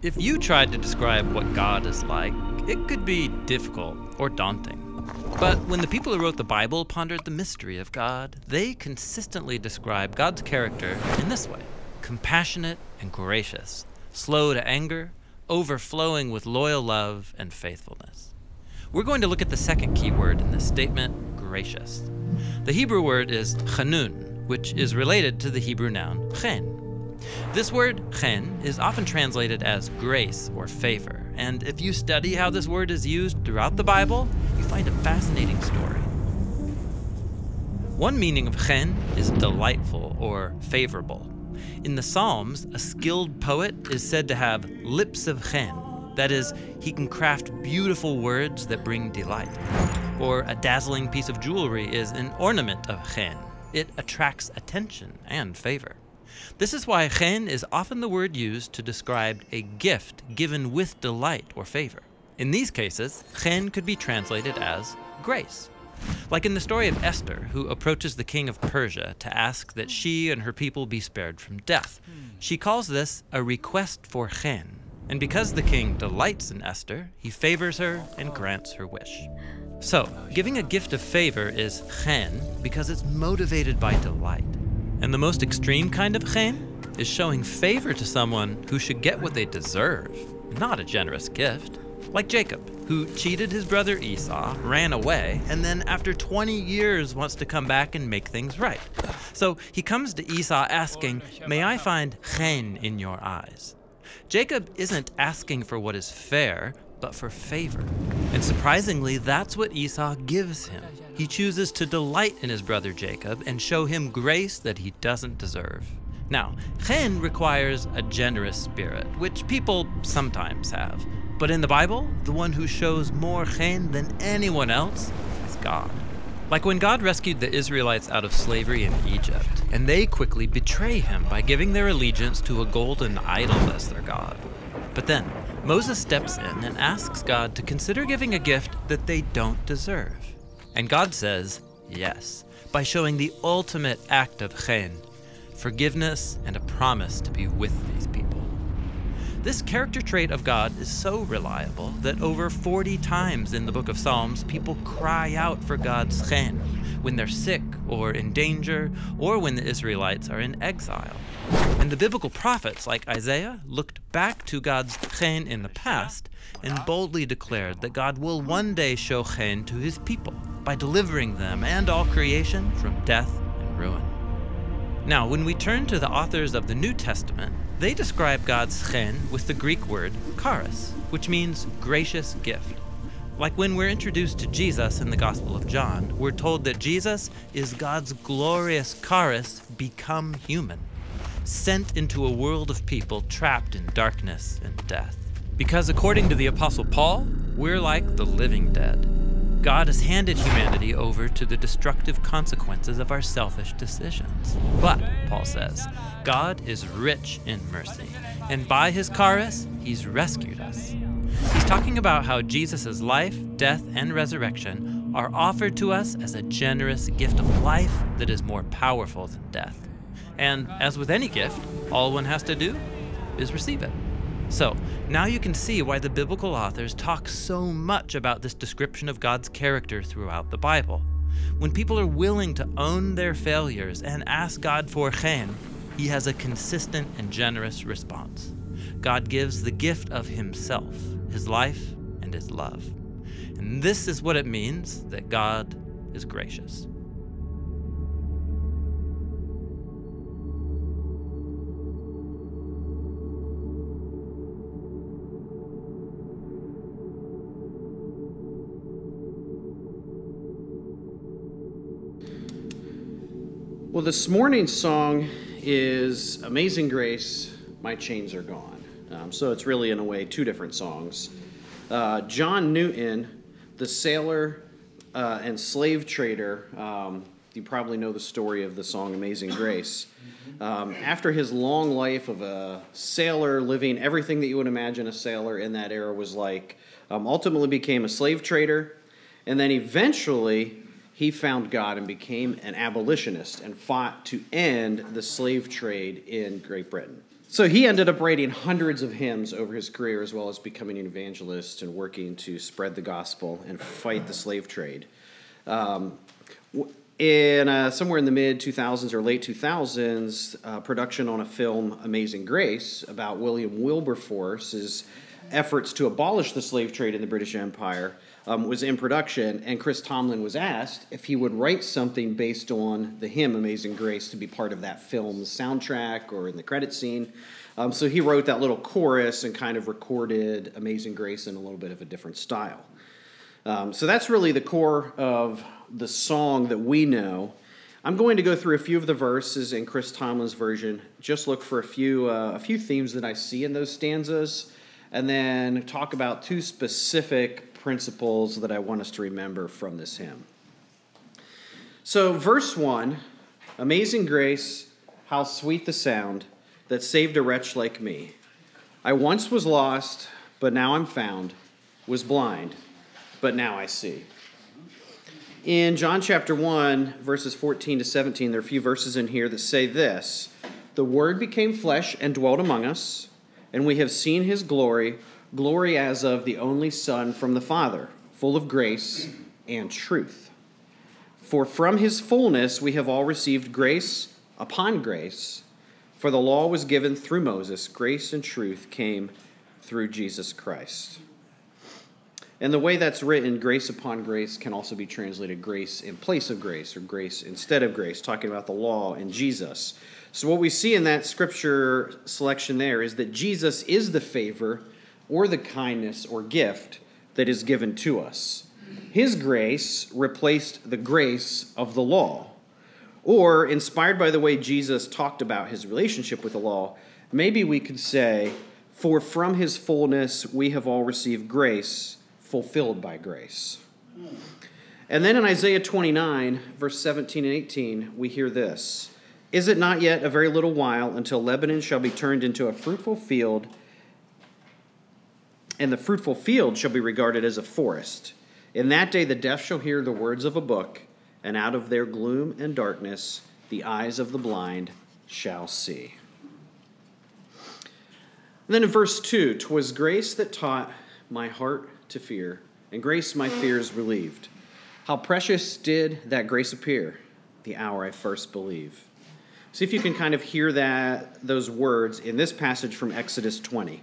If you tried to describe what God is like, it could be difficult or daunting. But when the people who wrote the Bible pondered the mystery of God, they consistently describe God's character in this way: compassionate and gracious, slow to anger, overflowing with loyal love and faithfulness. We're going to look at the second key word in this statement, gracious. The Hebrew word is chanun, which is related to the Hebrew noun chen. This word, chen, is often translated as grace or favor, and if you study how this word is used throughout the Bible, you find a fascinating story. One meaning of chen is delightful or favorable. In the Psalms, a skilled poet is said to have lips of chen, that is, he can craft beautiful words that bring delight. Or a dazzling piece of jewelry is an ornament of chen. It attracts attention and favor. This is why chen is often the word used to describe a gift given with delight or favor. In these cases, chen could be translated as grace. Like in the story of Esther, who approaches the king of Persia to ask that she and her people be spared from death. She calls this a request for chen. And because the king delights in Esther, he favors her and grants her wish. So, giving a gift of favor is chen because it's motivated by delight. And the most extreme kind of chen is showing favor to someone who should get what they deserve, not a generous gift. Like Jacob, who cheated his brother Esau, ran away, and then after 20 years wants to come back and make things right. So he comes to Esau asking, "May I find chen in your eyes?" Jacob isn't asking for what is fair, but for favor. And surprisingly, that's what Esau gives him. He chooses to delight in his brother Jacob and show him grace that he doesn't deserve. Now, chen requires a generous spirit, which people sometimes have. But in the Bible, the one who shows more chen than anyone else is God. Like when God rescued the Israelites out of slavery in Egypt, and they quickly betray him by giving their allegiance to a golden idol as their god. But then, Moses steps in and asks God to consider giving a gift that they don't deserve. And God says yes, by showing the ultimate act of chen, forgiveness and a promise to be with these people. This character trait of God is so reliable that over 40 times in the book of Psalms, people cry out for God's chen when they're sick or in danger or when the Israelites are in exile. And the biblical prophets like Isaiah looked back to God's chen in the past and boldly declared that God will one day show chen to his people by delivering them and all creation from death and ruin. Now, when we turn to the authors of the New Testament, they describe God's chen with the Greek word charis, which means gracious gift. Like when we're introduced to Jesus in the Gospel of John, we're told that Jesus is God's glorious charis become human, sent into a world of people trapped in darkness and death. Because according to the Apostle Paul, we're like the living dead. God has handed humanity over to the destructive consequences of our selfish decisions. But, Paul says, God is rich in mercy, and by his charis, he's rescued us. He's talking about how Jesus' life, death, and resurrection are offered to us as a generous gift of life that is more powerful than death. And as with any gift, all one has to do is receive it. So now you can see why the biblical authors talk so much about this description of God's character throughout the Bible. When people are willing to own their failures and ask God for chen, he has a consistent and generous response. God gives the gift of himself, his life, and his love. And this is what it means that God is gracious. Well, this morning's song is Amazing Grace, My Chains Are Gone. So it's really, in a way, two different songs. John Newton, the sailor and slave trader, you probably know the story of the song Amazing Grace. After his long life of a sailor living everything that you would imagine a sailor in that era was like, ultimately became a slave trader, and then eventually he found God and became an abolitionist and fought to end the slave trade in Great Britain. So he ended up writing hundreds of hymns over his career, as well as becoming an evangelist and working to spread the gospel and fight the slave trade. Somewhere in the mid-2000s or late 2000s, production on a film, Amazing Grace, about William Wilberforce's efforts to abolish the slave trade in the British Empire, was in production, and Chris Tomlin was asked if he would write something based on the hymn Amazing Grace to be part of that film's soundtrack or in the credit scene. So he wrote that little chorus and kind of recorded Amazing Grace in a little bit of a different style. So that's really the core of the song that we know. I'm going to go through a few of the verses in Chris Tomlin's version, just look for a few themes that I see in those stanzas, and then talk about two specific principles that I want us to remember from this hymn. So verse 1, Amazing grace, how sweet the sound that saved a wretch like me. I once was lost, but now I'm found, was blind, but now I see. In John chapter 1, verses 14 to 17, there are a few verses in here that say this: the Word became flesh and dwelt among us, and we have seen his glory, glory as of the only Son from the Father, full of grace and truth. For from his fullness we have all received grace upon grace. For the law was given through Moses, grace and truth came through Jesus Christ. And the way that's written, grace upon grace, can also be translated grace in place of grace or grace instead of grace, talking about the law and Jesus. So what we see in that scripture selection there is that Jesus is the favor or the kindness or gift that is given to us. His grace replaced the grace of the law. Or, inspired by the way Jesus talked about his relationship with the law, maybe we could say, for from his fullness we have all received grace, fulfilled by grace. And then in Isaiah 29, verse 17 and 18, we hear this: is it not yet a very little while until Lebanon shall be turned into a fruitful field, and the fruitful field shall be regarded as a forest? In that day the deaf shall hear the words of a book, and out of their gloom and darkness the eyes of the blind shall see. And then in verse 2, 'twas grace that taught my heart to fear, and grace my fears relieved. How precious did that grace appear, the hour I first believed. See if you can kind of hear those words in this passage from Exodus 20.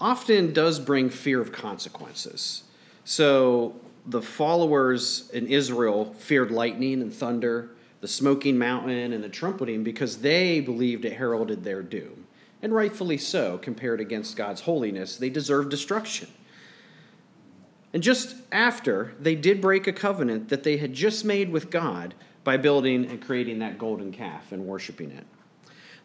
often does bring fear of consequences. So the followers in Israel feared lightning and thunder, the smoking mountain and the trumpeting, because they believed it heralded their doom. And rightfully so, compared against God's holiness, they deserved destruction. And just after, they did break a covenant that they had just made with God by building and creating that golden calf and worshiping it.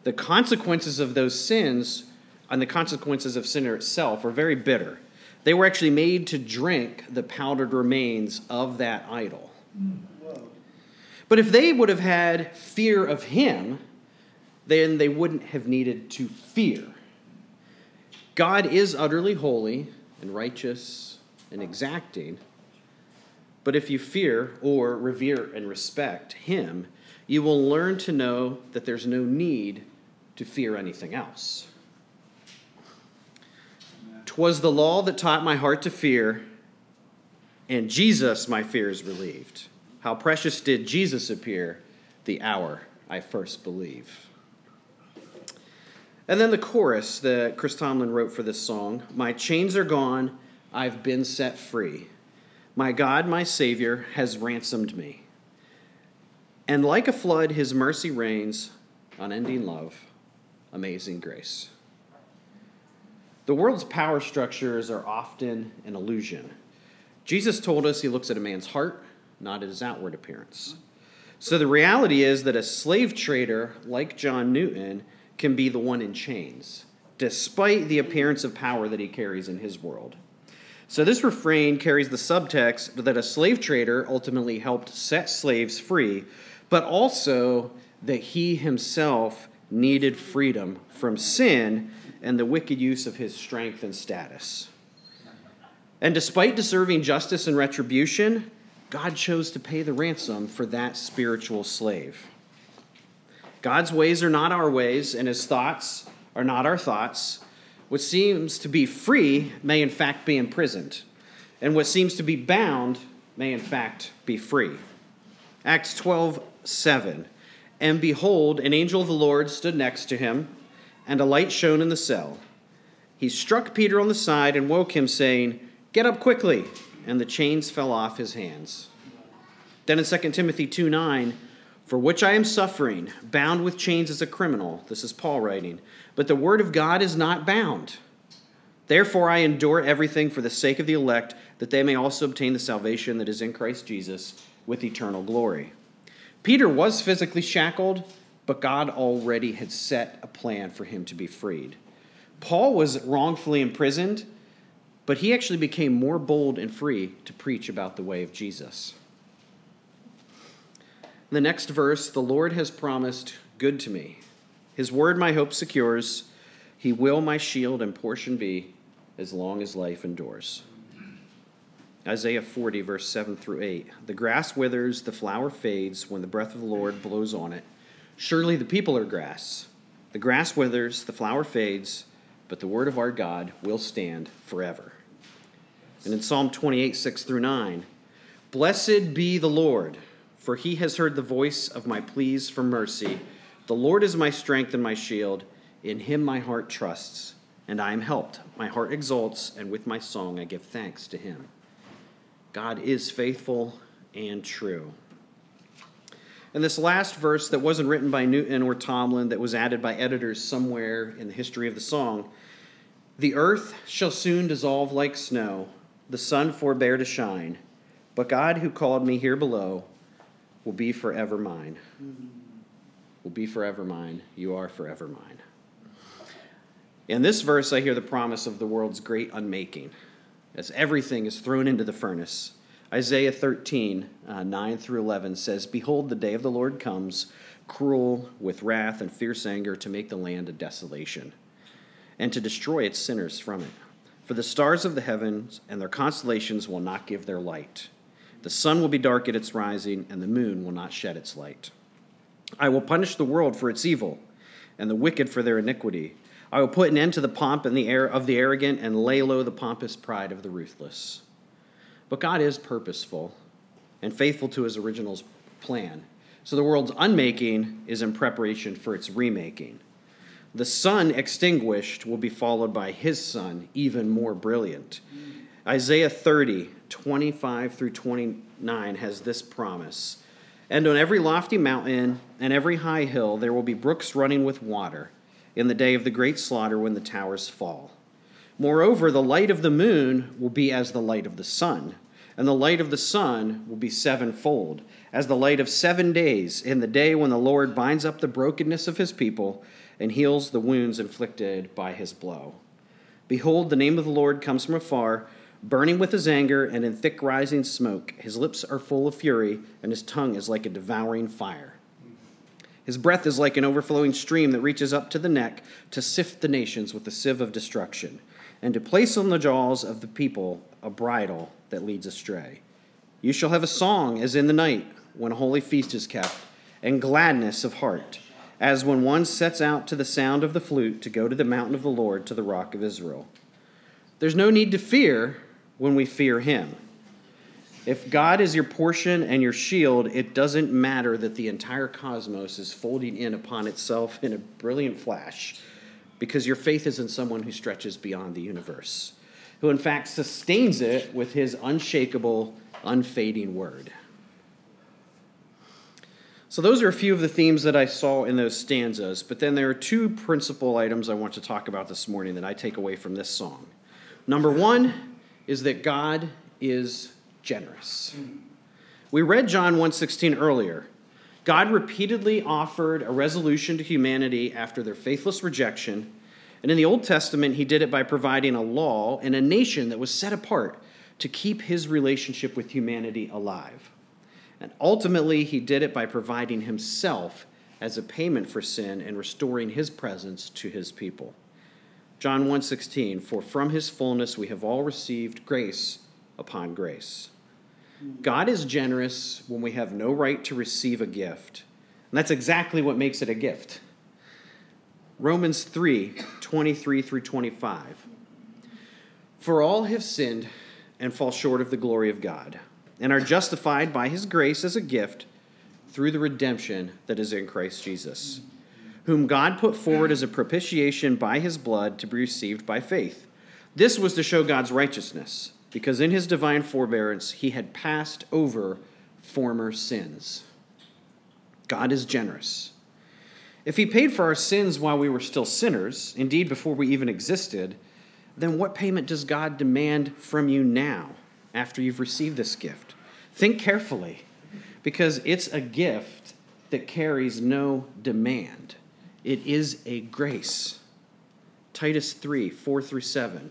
The consequences of those sins and the consequences of sin itself are very bitter. They were actually made to drink the powdered remains of that idol. But if they would have had fear of him, then they wouldn't have needed to fear. God is utterly holy and righteous and exacting, but if you fear or revere and respect him, you will learn to know that there's no need to fear anything else. 'Twas the law that taught my heart to fear, and Jesus my fears relieved. How precious did Jesus appear, the hour I first believed. And then the chorus that Chris Tomlin wrote for this song, my chains are gone, I've been set free. My God, my Savior, has ransomed me. And like a flood, his mercy reigns, unending love, amazing grace. The world's power structures are often an illusion. Jesus told us he looks at a man's heart, not at his outward appearance. So the reality is that a slave trader like John Newton can be the one in chains, despite the appearance of power that he carries in his world. So this refrain carries the subtext that a slave trader ultimately helped set slaves free, but also that he himself needed freedom from sin and the wicked use of his strength and status. And despite deserving justice and retribution, God chose to pay the ransom for that spiritual slave. God's ways are not our ways, and his thoughts are not our thoughts. What seems to be free may in fact be imprisoned, and what seems to be bound may in fact be free. Acts 12:7. And behold, an angel of the Lord stood next to him, and a light shone in the cell. He struck Peter on the side and woke him, saying, "Get up quickly!" And the chains fell off his hands. Then in 2 Timothy 2:9, for which I am suffering, bound with chains as a criminal. This is Paul writing. But the word of God is not bound. Therefore I endure everything for the sake of the elect, that they may also obtain the salvation that is in Christ Jesus with eternal glory. Peter was physically shackled, but God already had set a plan for him to be freed. Paul was wrongfully imprisoned, but he actually became more bold and free to preach about the way of Jesus. In the next verse, the Lord has promised good to me. His word my hope secures. He will my shield and portion be as long as life endures. Isaiah 40, verse 7 through 8. The grass withers, the flower fades when the breath of the Lord blows on it. Surely the people are grass. The grass withers, the flower fades, but the word of our God will stand forever. And in Psalm 28, 6 through 9, blessed be the Lord, for he has heard the voice of my pleas for mercy. The Lord is my strength and my shield. In him my heart trusts, and I am helped. My heart exults, and with my song I give thanks to him. God is faithful and true. And this last verse that wasn't written by Newton or Tomlin, that was added by editors somewhere in the history of the song, the earth shall soon dissolve like snow, the sun forbear to shine, but God who called me here below will be forever mine. Will be forever mine. You are forever mine. In this verse, I hear the promise of the world's great unmaking, as everything is thrown into the furnace. Isaiah 13, 9 through 11 says, behold, the day of the Lord comes, cruel with wrath and fierce anger, to make the land a desolation and to destroy its sinners from it. For the stars of the heavens and their constellations will not give their light. The sun will be dark at its rising, and the moon will not shed its light. I will punish the world for its evil and the wicked for their iniquity. I will put an end to the pomp and the air of the arrogant, and lay low the pompous pride of the ruthless. But God is purposeful and faithful to his original plan. So the world's unmaking is in preparation for its remaking. The sun extinguished will be followed by his sun, even more brilliant. Isaiah 30, 25 through 29 has this promise. And on every lofty mountain and every high hill there will be brooks running with water in the day of the great slaughter when the towers fall. Moreover, the light of the moon will be as the light of the sun, and the light of the sun will be sevenfold, as the light of 7 days, in the day when the Lord binds up the brokenness of his people and heals the wounds inflicted by his blow. Behold, the name of the Lord comes from afar, burning with his anger and in thick rising smoke. His lips are full of fury, and his tongue is like a devouring fire. His breath is like an overflowing stream that reaches up to the neck to sift the nations with the sieve of destruction, and to place on the jaws of the people a bridle that leads astray. You shall have a song as in the night when a holy feast is kept, and gladness of heart, as when one sets out to the sound of the flute to go to the mountain of the Lord, to the rock of Israel. There's no need to fear when we fear him. If God is your portion and your shield, it doesn't matter that the entire cosmos is folding in upon itself in a brilliant flash, because your faith is in someone who stretches beyond the universe, who in fact sustains it with his unshakable, unfading word. So those are a few of the themes that I saw in those stanzas, but then there are two principal items I want to talk about this morning that I take away from this song. Number one is that God is generous. We read John 1:16 earlier. God repeatedly offered a resolution to humanity after their faithless rejection, And in the Old Testament, he did it by providing a law and a nation that was set apart to keep his relationship with humanity alive. And ultimately, he did it by providing himself as a payment for sin and restoring his presence to his people. John 1:16, for from his fullness we have all received grace upon grace. God is generous when we have no right to receive a gift. And that's exactly what makes it a gift. Romans 3:23 through 25. For all have sinned and fall short of the glory of God, and are justified by his grace as a gift through the redemption that is in Christ Jesus, whom God put forward as a propitiation by his blood to be received by faith. This was to show God's righteousness, because in his divine forbearance he had passed over former sins. God is generous. If he paid for our sins while we were still sinners, indeed before we even existed, then what payment does God demand from you now after you've received this gift? Think carefully, because it's a gift that carries no demand. It is a grace. Titus 3:4 through 7.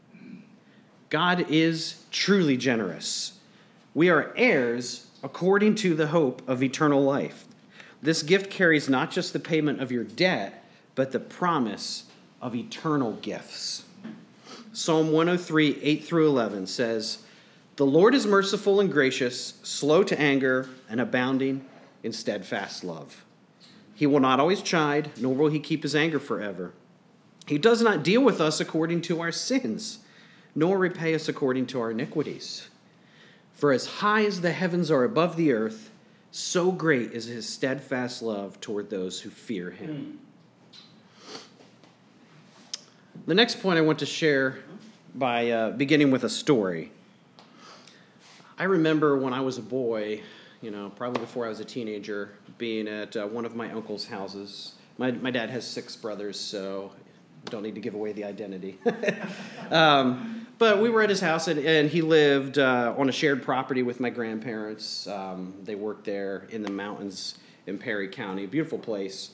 God is truly generous. We are heirs according to the hope of eternal life. This gift carries not just the payment of your debt, but the promise of eternal gifts. Psalm 103:8 through 11 says, the Lord is merciful and gracious, slow to anger, and abounding in steadfast love. He will not always chide, nor will he keep his anger forever. He does not deal with us according to our sins, nor repay us according to our iniquities. For as high as the heavens are above the earth, so great is his steadfast love toward those who fear him. The next point I want to share by beginning with a story. I remember when I was a boy, probably before I was a teenager, being at one of my uncle's houses. My dad has 6 brothers, so don't need to give away the identity. But we were at his house, and he lived on a shared property with my grandparents. They worked there in the mountains in Perry County, beautiful place.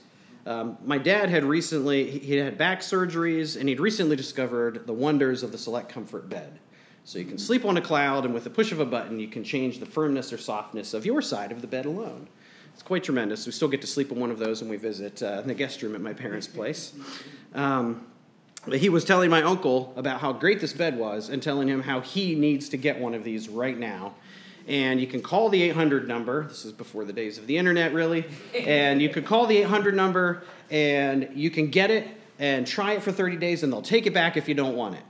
My dad had he had back surgeries, and he'd recently discovered the wonders of the Select Comfort bed. So you can sleep on a cloud, and with the push of a button, you can change the firmness or softness of your side of the bed alone. It's quite tremendous. We still get to sleep on one of those when we visit in the guest room at my parents' place. But he was telling my uncle about how great this bed was and telling him how he needs to get one of these right now. And you can call the 800 number. This is before the days of the internet, really. And you could call the 800 number, and you can get it and try it for 30 days, and they'll take it back if you don't want it.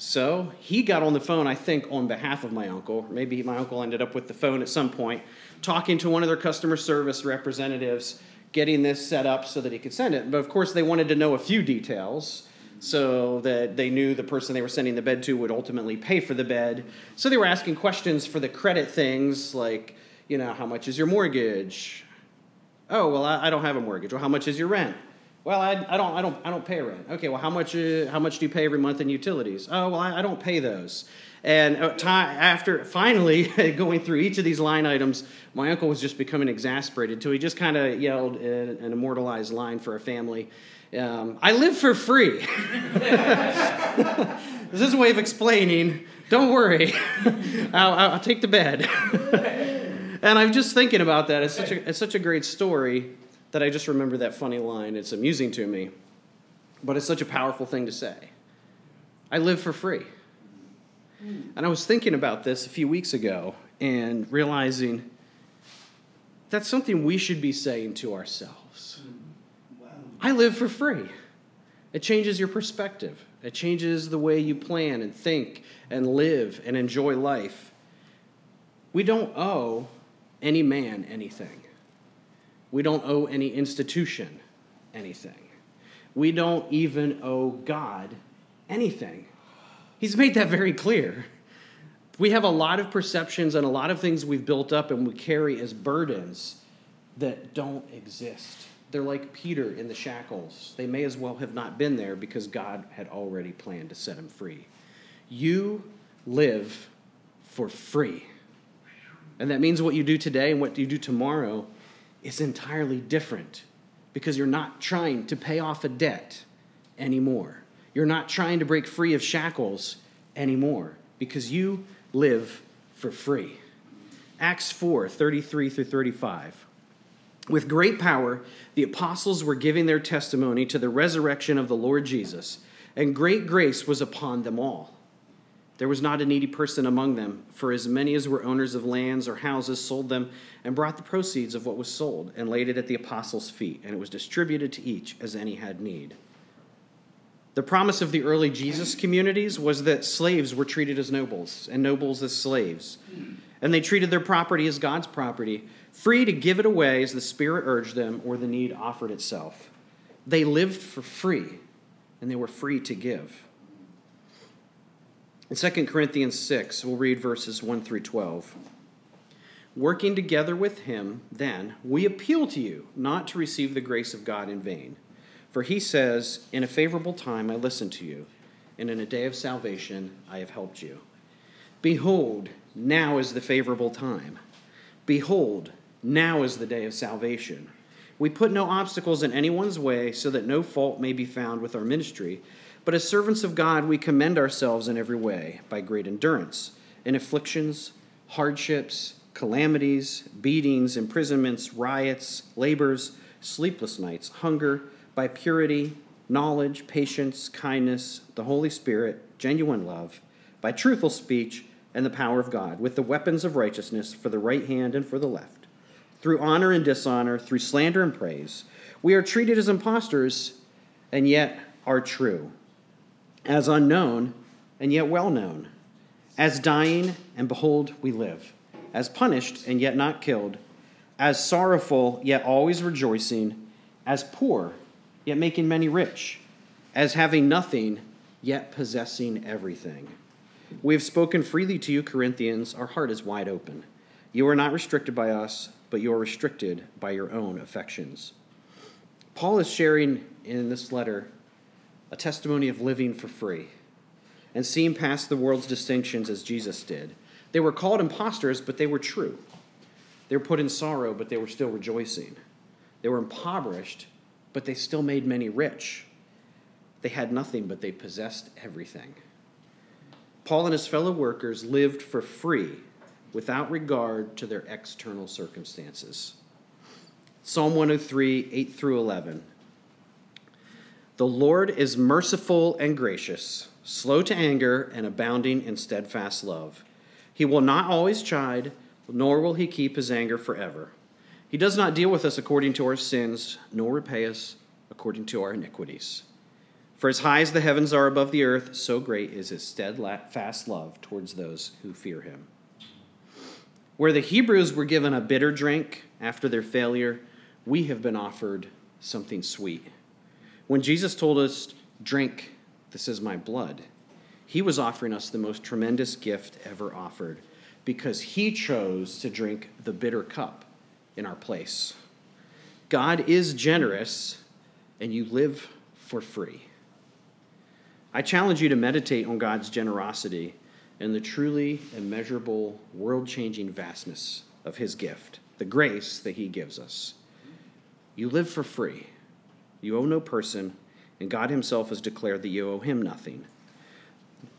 So he got on the phone, I think, on behalf of my uncle. Maybe my uncle ended up with the phone at some point, talking to one of their customer service representatives, getting this set up so that he could send it. But, of course, they wanted to know a few details, so that they knew the person they were sending the bed to would ultimately pay for the bed. So they were asking questions for the credit things like, how much is your mortgage? Oh, well, I don't have a mortgage. Well, how much is your rent? Well, I don't pay rent. Okay, well, how much do you pay every month in utilities? Oh, well, I don't pay those. And after finally going through each of these line items, my uncle was just becoming exasperated, so he just kind of yelled an immortalized line for our family. I live for free. This is a way of explaining, don't worry, I'll take the bed. And I'm just thinking about that. It's such a great story that I just remember that funny line. It's amusing to me, but it's such a powerful thing to say. I live for free. And I was thinking about this a few weeks ago and realizing that's something we should be saying to ourselves. I live for free. It changes your perspective. It changes the way you plan and think and live and enjoy life. We don't owe any man anything. We don't owe any institution anything. We don't even owe God anything. He's made that very clear. We have a lot of perceptions and a lot of things we've built up and we carry as burdens that don't exist. They're like Peter in the shackles. They may as well have not been there because God had already planned to set him free. You live for free. And that means what you do today and what you do tomorrow is entirely different because you're not trying to pay off a debt anymore. You're not trying to break free of shackles anymore because you live for free. Acts 4:33-35. With great power, the apostles were giving their testimony to the resurrection of the Lord Jesus, and great grace was upon them all. There was not a needy person among them, for as many as were owners of lands or houses sold them and brought the proceeds of what was sold and laid it at the apostles' feet, and it was distributed to each as any had need. The promise of the early Jesus communities was that slaves were treated as nobles and nobles as slaves, and they treated their property as God's property, free to give it away as the Spirit urged them or the need offered itself. They lived for free, and they were free to give. In 2 Corinthians 6, we'll read verses 1-12. Working together with him, then, we appeal to you not to receive the grace of God in vain. For he says, in a favorable time I listened to you, and in a day of salvation I have helped you. Behold, now is the favorable time. Behold, now is the day of salvation. We put no obstacles in anyone's way so that no fault may be found with our ministry. But as servants of God, we commend ourselves in every way by great endurance, in afflictions, hardships, calamities, beatings, imprisonments, riots, labors, sleepless nights, hunger, by purity, knowledge, patience, kindness, the Holy Spirit, genuine love, by truthful speech, and the power of God, with the weapons of righteousness for the right hand and for the left. Through honor and dishonor, through slander and praise, we are treated as impostors, and yet are true, as unknown, and yet well known, as dying, and behold, we live, as punished, and yet not killed, as sorrowful, yet always rejoicing, as poor, yet making many rich, as having nothing, yet possessing everything. We have spoken freely to you, Corinthians. Our heart is wide open. You are not restricted by us, but you are restricted by your own affections. Paul is sharing in this letter a testimony of living for free and seeing past the world's distinctions as Jesus did. They were called impostors, but they were true. They were put in sorrow, but they were still rejoicing. They were impoverished, but they still made many rich. They had nothing, but they possessed everything. Paul and his fellow workers lived for free without regard to their external circumstances. Psalm 103, 8-11. The Lord is merciful and gracious, slow to anger and abounding in steadfast love. He will not always chide, nor will he keep his anger forever. He does not deal with us according to our sins, nor repay us according to our iniquities. For as high as the heavens are above the earth, so great is his steadfast love towards those who fear him. Where the Hebrews were given a bitter drink after their failure, we have been offered something sweet. When Jesus told us, drink, this is my blood, he was offering us the most tremendous gift ever offered because he chose to drink the bitter cup in our place. God is generous, and you live for free. I challenge you to meditate on God's generosity and the truly immeasurable, world-changing vastness of his gift, the grace that he gives us. You live for free. You owe no person, and God himself has declared that you owe him nothing.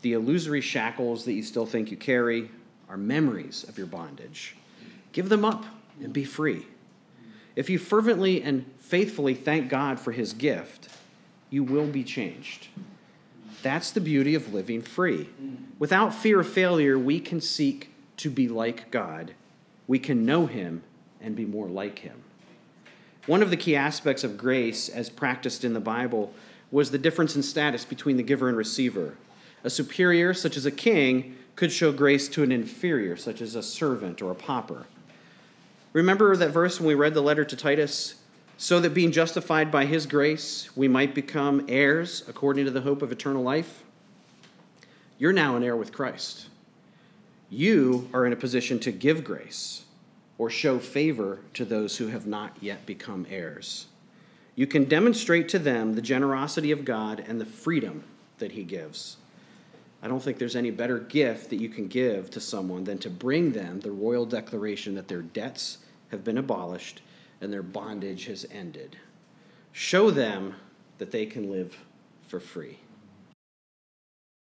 The illusory shackles that you still think you carry are memories of your bondage. Give them up and be free. If you fervently and faithfully thank God for his gift, you will be changed. That's the beauty of living free. Without fear of failure, we can seek to be like God. We can know him and be more like him. One of the key aspects of grace as practiced in the Bible was the difference in status between the giver and receiver. A superior, such as a king, could show grace to an inferior, such as a servant or a pauper. Remember that verse when we read the letter to Titus? So that being justified by his grace, we might become heirs according to the hope of eternal life. you're now an heir with Christ. You are in a position to give grace or show favor to those who have not yet become heirs. You can demonstrate to them the generosity of God and the freedom that he gives. I don't think there's any better gift that you can give to someone than to bring them the royal declaration that their debts have been abolished and their bondage has ended. Show them that they can live for free.